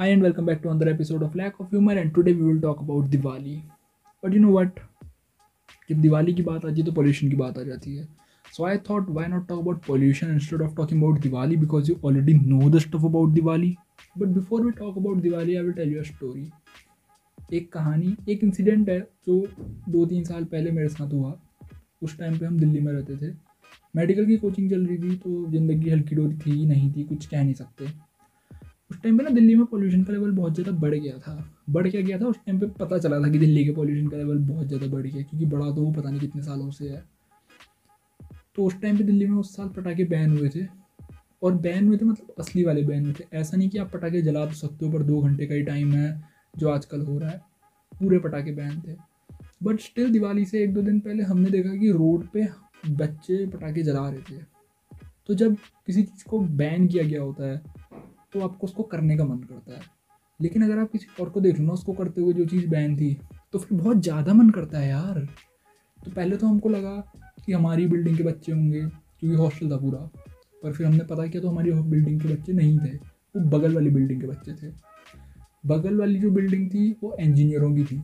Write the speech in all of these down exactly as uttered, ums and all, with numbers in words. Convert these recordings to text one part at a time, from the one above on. Hi and welcome back to another episode of Lack of Humor, and today we will talk about Diwali. But you know what? जब दिवाली की बात आती है तो pollution की बात आ जाती है. So I thought why not talk about pollution instead of talking about Diwali because you already know the stuff about Diwali. But before we talk about Diwali, I will tell you a story. एक कहानी, एक incident है जो दो तीन साल पहले मेरे साथ हुआ. उस टाइम पे हम दिल्ली में रहते थे, मेडिकल की कोचिंग चल रही थी, तो ज़िंदगी हल्की डोरी थी नहीं थी कुछ कह नहीं सकते. उस टाइम पे ना दिल्ली में पोल्यूशन का लेवल बहुत ज़्यादा बढ़ गया था बढ़ क्या गया था उस टाइम पे पता चला था कि दिल्ली के पोल्यूशन का लेवल बहुत ज़्यादा बढ़ गया, क्योंकि बढ़ा तो वो पता नहीं कितने सालों से है. तो उस टाइम पे दिल्ली में उस साल पटाखे बैन हुए थे, और बैन हुए थे मतलब असली वाले बैन हुए थे. ऐसा नहीं कि आप पटाखे जला तो सकते हो पर दो घंटे का ही टाइम है जो आजकल हो रहा है. पूरे पटाखे बैन थे, बट स्टिल दिवाली से एक दो दिन पहले हमने देखा कि रोड पर बच्चे पटाखे जला रहे थे. तो जब किसी चीज़ को बैन किया गया होता है तो आपको उसको करने का मन करता है, लेकिन अगर आप किसी और को देख लो ना उसको करते हुए जो चीज़ बैन थी तो फिर बहुत ज़्यादा मन करता है यार. तो पहले तो हमको लगा कि हमारी बिल्डिंग के बच्चे होंगे क्योंकि हॉस्टल था पूरा, पर फिर हमने पता किया तो हमारी बिल्डिंग के बच्चे नहीं थे, वो बगल वाली बिल्डिंग के बच्चे थे. बगल वाली जो बिल्डिंग थी वो इंजीनियरों की थी.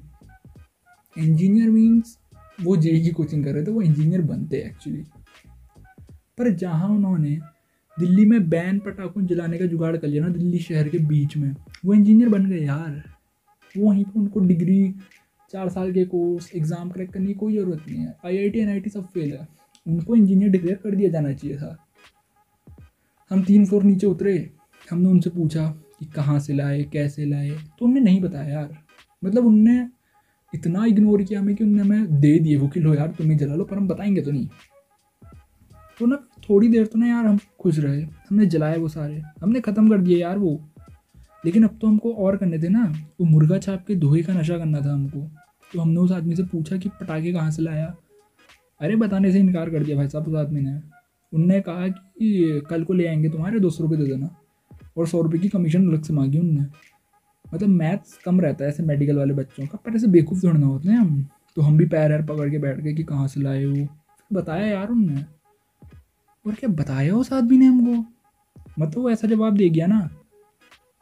इंजीनियर मीन्स वो जेई की कोचिंग कर रहे थे, वो इंजीनियर बनते एक्चुअली. पर जहाँ उन्होंने दिल्ली में बैन पटाखों जलाने का जुगाड़ कर लिया ना दिल्ली शहर के बीच में, वो इंजीनियर बन गए यार. वो वहीं पर उनको डिग्री, चार साल के कोर्स, एग्ज़ाम क्रैक करने की कोई ज़रूरत नहीं है. आईआईटी एनआईटी सब फेल है, उनको इंजीनियर डिक्लेयर कर दिया जाना चाहिए था. हम तीन फ्लोर नीचे उतरे, हमने उनसे पूछा कि कहाँ से लाए, कैसे लाए, तो उनने नहीं बताया यार. मतलब उनने इतना इग्नोर किया हमें कि उनने हमें दे दिए वो कि लो यार तुम्हें जला लो पर हम बताएंगे तो नहीं. तो ना थोड़ी देर तो ना यार हम खुश रहे, हमने जलाए वो सारे, हमने ख़त्म कर दिए यार वो. लेकिन अब तो हमको और करने थे ना, वो मुर्गा छाप के धोए का नशा करना था हमको. तो हमने उस आदमी से पूछा कि पटाखे कहाँ से लाया. अरे बताने से इनकार कर दिया भाई साहब उस आदमी ने. उनने कहा कि कल को ले आएंगे तुम्हारे, दो सौ रुपये दे देना, और सौ रुपये की कमीशन अलग से मांगी उनने. मतलब मैथ्स कम रहता है ऐसे मेडिकल वाले बच्चों का, पर ऐसे बेवकूफ़ थोड़े ना होते हैं हम. तो हम भी पैर ऐर पकड़ के बैठ गए कि कहाँ से लाए वो. बताया यार उनने, और क्या बताया उस आदमी ने हमको. मतलब वो ऐसा जवाब दे गया ना,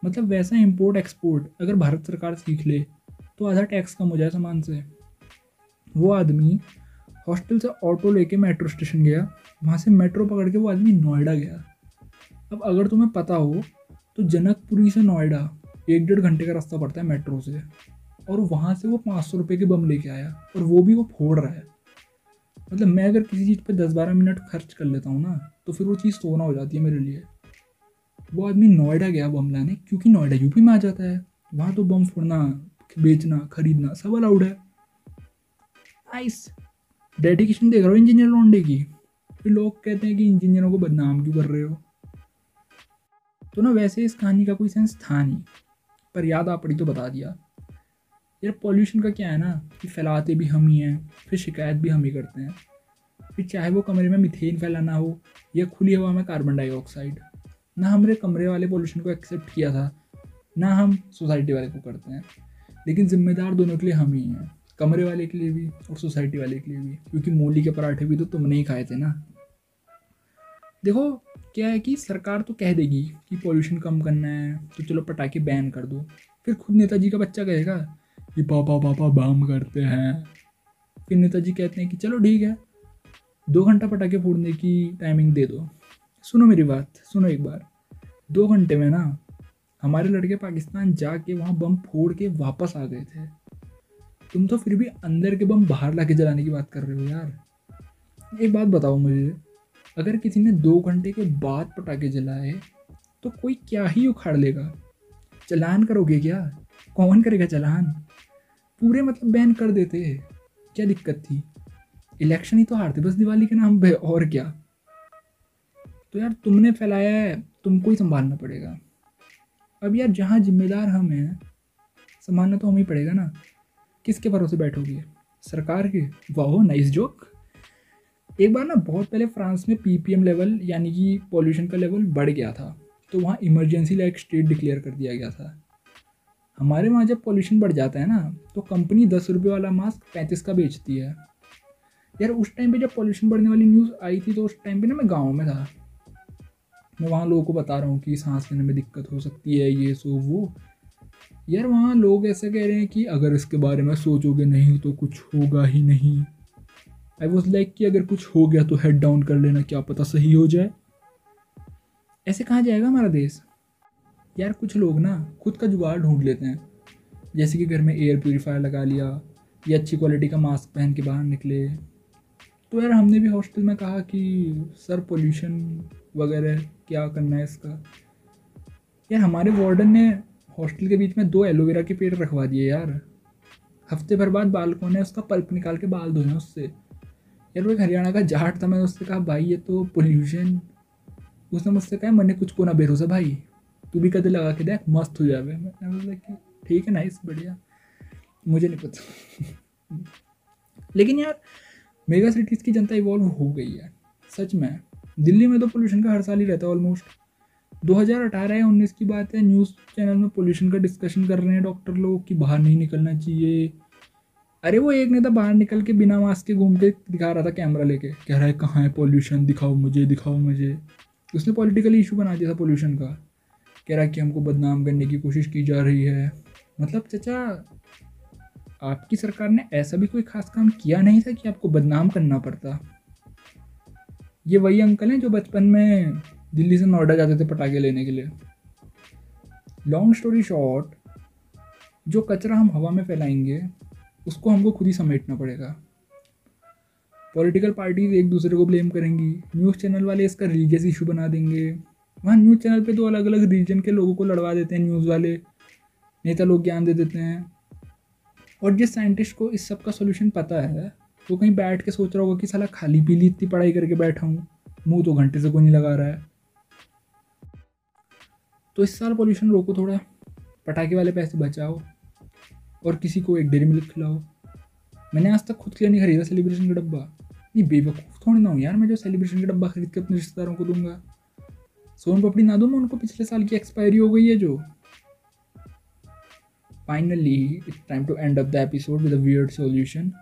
मतलब वैसा इंपोर्ट एक्सपोर्ट अगर भारत सरकार सीख ले तो आधा टैक्स कम हो जाए सामान से. वो आदमी हॉस्टल से ऑटो लेके मेट्रो स्टेशन गया, वहाँ से मेट्रो पकड़ के वो आदमी नोएडा गया. अब अगर तुम्हें पता हो तो जनकपुरी से नोएडा एक डेढ़ घंटे का रास्ता पड़ता है मेट्रो से, और वहाँ से वो पाँच सौ रुपये के बम लेके आया, और वो भी वो फोड़ रहा है. मतलब मैं अगर किसी चीज़ पे दस बारह मिनट खर्च कर लेता हूँ ना तो फिर वो चीज़ सोना हो जाती है मेरे लिए. वो आदमी नोएडा गया बम लाने, क्योंकि नोएडा यूपी में आ जाता है, वहाँ तो बम फोड़ना, बेचना, खरीदना सब अलाउड है. नाइस डेडिकेशन देख रहे हो इंजीनियर लौंडे की. फिर लोग कहते हैं कि इंजीनियरों को बदनाम क्यों कर रहे हो. तो ना वैसे इस कहानी का कोई सेंस था नहीं, पर याद आ पड़ी तो बता दिया यार. पॉल्यूशन का क्या है ना कि फैलाते भी हम ही हैं, फिर शिकायत भी हम ही करते हैं. फिर चाहे वो कमरे में मीथेन फैलाना हो या खुली हवा में कार्बन डाइऑक्साइड, ना हमने कमरे वाले पोल्यूशन को एक्सेप्ट किया था ना हम सोसाइटी वाले को करते हैं. लेकिन जिम्मेदार दोनों के लिए हम ही हैं, कमरे वाले के लिए भी और सोसाइटी वाले के लिए भी, क्योंकि मूली के पराठे भी तो तुमने ही खाए थे ना. देखो क्या है कि सरकार तो कह देगी कि पॉल्यूशन कम करना है तो चलो पटाखे बैन कर दो, फिर खुद नेताजी का बच्चा कहेगा कि पापा पापा बम करते हैं. फिर नेताजी कहते हैं कि चलो ठीक है दो घंटा पटाखे फोड़ने की टाइमिंग दे दो. सुनो मेरी बात, सुनो एक बार, दो घंटे में ना हमारे लड़के पाकिस्तान जाके वहाँ बम फोड़ के वापस आ गए थे. तुम तो फिर भी अंदर के बम बाहर लाके जलाने की बात कर रहे हो यार. एक बात बताओ मुझे, अगर किसी ने दो घंटे के बाद पटाखे जलाए तो कोई क्या ही उखाड़ लेगा. चलान करोगे क्या, कौन करेगा चलान. पूरे मतलब बैन कर देते, क्या दिक्कत थी. इलेक्शन ही तो हारते बस दिवाली के नाम पे, और क्या. तो यार तुमने फैलाया है, तुमको ही संभालना पड़ेगा. अब यार जहाँ जिम्मेदार हम हैं, संभालना तो हमें ही पड़ेगा ना. किसके भरोसे बैठोगे, सरकार के. वाह नाइस जोक. एक बार ना बहुत पहले फ्रांस में पीपीएम लेवल यानी कि पॉल्यूशन का लेवल बढ़ गया था, तो वहाँ इमरजेंसी लाइक स्टेट डिक्लेयर कर दिया गया था. हमारे वहाँ जब पोल्यूशन बढ़ जाता है ना तो कंपनी दस रुपये वाला मास्क पैंतीस का बेचती है. यार उस टाइम पे जब पोल्यूशन बढ़ने वाली न्यूज़ आई थी तो उस टाइम पे ना मैं गांव में था, मैं वहाँ लोगों को बता रहा हूँ कि सांस लेने में दिक्कत हो सकती है ये सो वो. यार वहाँ लोग ऐसा कह रहे हैं कि अगर इसके बारे में सोचोगे नहीं तो कुछ होगा ही नहीं। आई वॉज लाइक कि अगर कुछ हो गया तो हेड डाउन कर लेना, क्या पता सही हो जाए। ऐसे कहाँ जाएगा हमारा देश यार। कुछ लोग ना खुद का जुगाड़ ढूंढ लेते हैं, जैसे कि घर में एयर प्योरीफायर लगा लिया या अच्छी क्वालिटी का मास्क पहन के बाहर निकले। तो यार हमने भी हॉस्टल में कहा कि सर पोल्यूशन वगैरह क्या करना है इसका। यार हमारे वार्डन ने हॉस्टल के बीच में दो एलोवेरा के पेड़ रखवा दिए यार। हफ्ते भर बाद बालकों ने उसका पल्प निकाल के बाल धोए उससे। यार वो एक हरियाणा का जाट था, मैंने उससे कहा भाई ये तो पोल्यूशन। उसने मुझसे कहा मैंने कुछ को ना बेरोसा भाई, तू भी कदे लगा के देख मस्त हो जावे। मैंने कहा ठीक है नाइस बढ़िया, मुझे नहीं पता। लेकिन यार मेगा सिटीज़ की जनता इवॉल्व हो गई है सच में। दिल्ली में तो पोल्यूशन का हर साल ही रहता है ऑलमोस्ट। दो हज़ार अठारह या उन्नीस की बात है, न्यूज़ चैनल में पोल्यूशन का डिस्कशन कर रहे हैं डॉक्टर लोग कि बाहर नहीं निकलना चाहिए। अरे वो एक नेता बाहर निकल के बिना मास्क के घूम के दिखा रहा था कैमरा लेके, कह रहा है कहाँ है पोल्यूशन, दिखाओ मुझे दिखाओ मुझे। उसने पॉलिटिकल इशू बना दिया था पोल्यूशन का, कह रहा है कि हमको बदनाम करने की कोशिश की जा रही है। मतलब चाचा आपकी सरकार ने ऐसा भी कोई खास काम किया नहीं था कि आपको बदनाम करना पड़ता। ये वही अंकल हैं जो बचपन में दिल्ली से नोएडा जाते थे पटाखे लेने के लिए। लॉन्ग स्टोरी शॉर्ट, जो कचरा हम हवा में फैलाएंगे उसको हमको खुद ही समेटना पड़ेगा। पॉलिटिकल पार्टीज एक दूसरे को ब्लेम करेंगी, न्यूज़ चैनल वाले इसका रिलीजियस इशू बना देंगे। वहाँ न्यूज़ चैनल पे दो अलग अलग रीजन के लोगों को लड़वा देते हैं न्यूज़ वाले, नेता लोग ज्ञान दे देते हैं। और जिस साइंटिस्ट को इस सब का सोल्यूशन पता है वो कहीं बैठ के सोच रहा होगा कि साला खाली पीली इतनी पढ़ाई करके बैठा हूँ, मुँह तो घंटे से कोई नहीं लगा रहा है। तो इस साल पोल्यूशन रोको थोड़ा, पटाखे वाले पैसे बचाओ और किसी को एक डेरी मिल्क खिलाओ। मैंने आज तक खुद के लिए नहीं खरीदा सेलिब्रेशन का डब्बा। नहीं बेवकूफ़ थोड़ी ना हूँ यार मैं जो सेलिब्रेशन का डब्बा खरीद के अपने रिश्तेदारों को दूंगा। सोन पपड़ी ना दूँ मैं उनको, पिछले साल की एक्सपायरी हो गई है जो। Finally it's time to end of the episode with a weird solution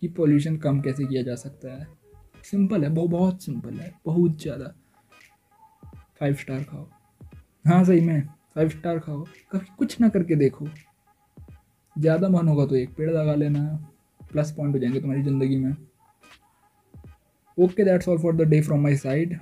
कि पोल्यूशन कम कैसे किया जा सकता है। सिंपल है, बहुत बहुत सिंपल है, बहुत ज़्यादा। फाइव स्टार खाओ, हाँ सही में फाइव स्टार खाओ। कभी कुछ ना करके देखो, ज़्यादा मन होगा तो एक पेड़ लगा लेना, प्लस पॉइंट हो जाएंगे तुम्हारी ज़िंदगी में। Okay that's all for the day from my side.